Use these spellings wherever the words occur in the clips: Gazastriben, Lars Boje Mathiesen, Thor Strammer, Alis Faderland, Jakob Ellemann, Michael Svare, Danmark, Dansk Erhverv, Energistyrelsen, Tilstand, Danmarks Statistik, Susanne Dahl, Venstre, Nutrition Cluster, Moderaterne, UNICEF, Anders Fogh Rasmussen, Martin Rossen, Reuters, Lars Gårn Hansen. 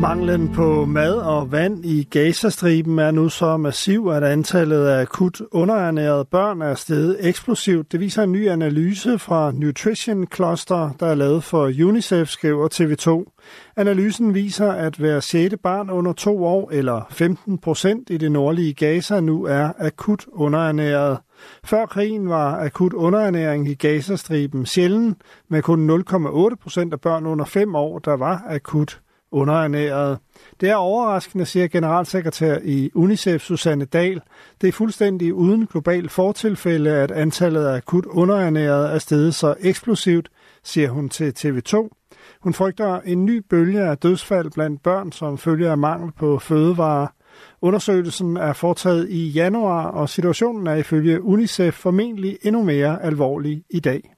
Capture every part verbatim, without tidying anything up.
Manglen på mad og vand i Gazastriben er nu så massiv, at antallet af akut underernærede børn er steget eksplosivt. Det viser en ny analyse fra Nutrition Cluster, der er lavet for UNICEF, skriver T V to. Analysen viser, at hver sjette barn under to år eller femten procent i det nordlige Gaza nu er akut underernæret. Før krigen var akut underernæring i Gazastriben sjælden, med kun nul komma otte procent af børn under fem år, der var akut underernæret. Det er overraskende, siger generalsekretær i UNICEF, Susanne Dahl. Det er fuldstændig uden global fortilfælde, at antallet af akut underernæret er steget så eksplosivt, siger hun til T V to. Hun frygter en ny bølge af dødsfald blandt børn, som følger af mangel på fødevarer. Undersøgelsen er foretaget i januar, og situationen er ifølge UNICEF formentlig endnu mere alvorlig i dag.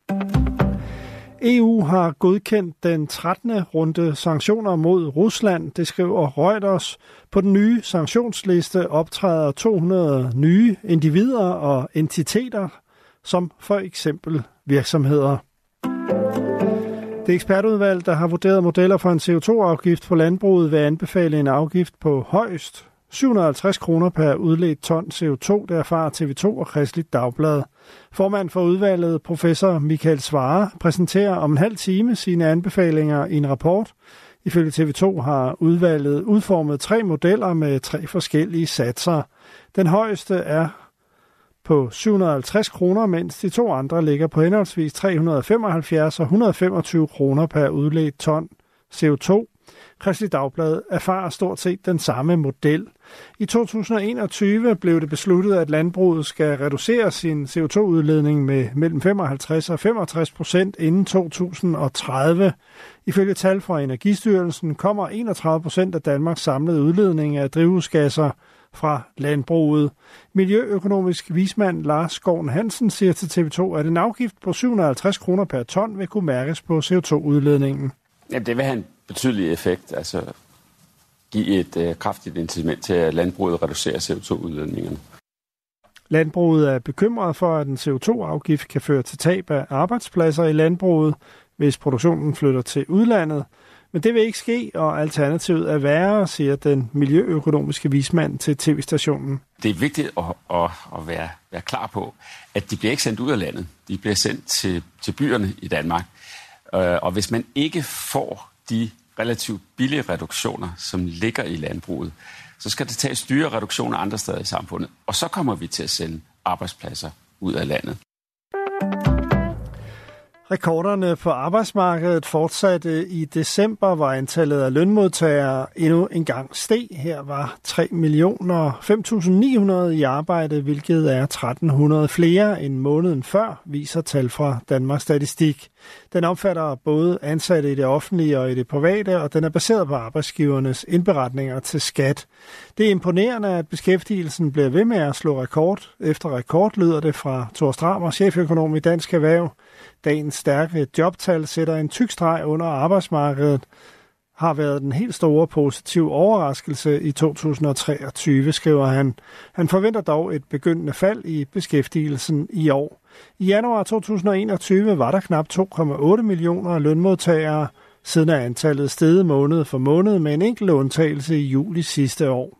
E U har godkendt den trettende runde sanktioner mod Rusland, det skriver Reuters. På den nye sanktionsliste optræder to hundrede nye individer og entiteter, som for eksempel virksomheder. Det ekspertudvalg, der har vurderet modeller for en C O to afgift på landbruget, vil anbefale en afgift på højst syv hundrede og halvtreds kroner per udledt ton C O to, der erfarer T V to og Kristeligt Dagblad. Formand for udvalget, professor Michael Svare, præsenterer om en halv time sine anbefalinger i en rapport. Ifølge T V to har udvalget udformet tre modeller med tre forskellige satser. Den højeste er på syv hundrede og halvtreds kroner, mens de to andre ligger på henholdsvis tre hundrede og femoghalvfjerds og et hundrede og femogtyve kroner per udledt ton C O to. Kristeligt Dagblad erfarer stort set den samme model. I to tusind og enogtyve blev det besluttet, at landbruget skal reducere sin C O to udledning med mellem femoghalvtreds og femogtres procent inden to tusind og tredive. Ifølge tal fra Energistyrelsen kommer enogtredive procent af Danmarks samlede udledning af drivhusgasser fra landbruget. Miljøøkonomisk vismand Lars Gårn Hansen siger til T V to, at en afgift på syv hundrede og halvtreds kroner per ton vil kunne mærkes på C O to udledningen. Jamen, det vil han betydelig effekt, altså give et øh, kraftigt incitament til, at landbruget reducerer C O to udledningerne. Landbruget er bekymret for, at en C O to afgift kan føre til tab af arbejdspladser i landbruget, hvis produktionen flytter til udlandet. Men det vil ikke ske, og alternativet er værre, siger den miljøøkonomiske vismand til T V-stationen. Det er vigtigt at, at, at være, være klar på, at de bliver ikke sendt ud af landet. De bliver sendt til, til byerne i Danmark. Og hvis man ikke får de relativt billige reduktioner, som ligger i landbruget, så skal det tages dyre reduktioner andre steder i samfundet. Og så kommer vi til at sende arbejdspladser ud af landet. Rekorderne på arbejdsmarkedet fortsatte i december, hvor antallet af lønmodtagere endnu engang steg. Her var tre millioner fem tusind ni hundrede i arbejde, hvilket er tretten hundrede flere end måneden før, viser tal fra Danmarks Statistik. Den omfatter både ansatte i det offentlige og i det private, og den er baseret på arbejdsgivernes indberetninger til skat. Det er imponerende, at beskæftigelsen bliver ved med at slå rekord. Efter rekord lyder det fra Thor Strammer, cheføkonom i Dansk Erhverv. Dagens stærke jobtal sætter en tyk streg under arbejdsmarkedet, har været den helt store positive overraskelse i to tusind og treogtyve, skriver han. Han forventer dog et begyndende fald i beskæftigelsen i år. I januar to tusind og enogtyve var der knap to komma otte millioner lønmodtagere. Siden er antallet steget måned for måned med en enkelt undtagelse i juli sidste år.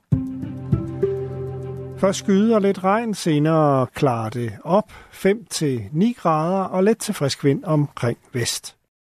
Først skyde og lidt regn, senere klarer det op, fem til ni grader og let til frisk vind omkring vest.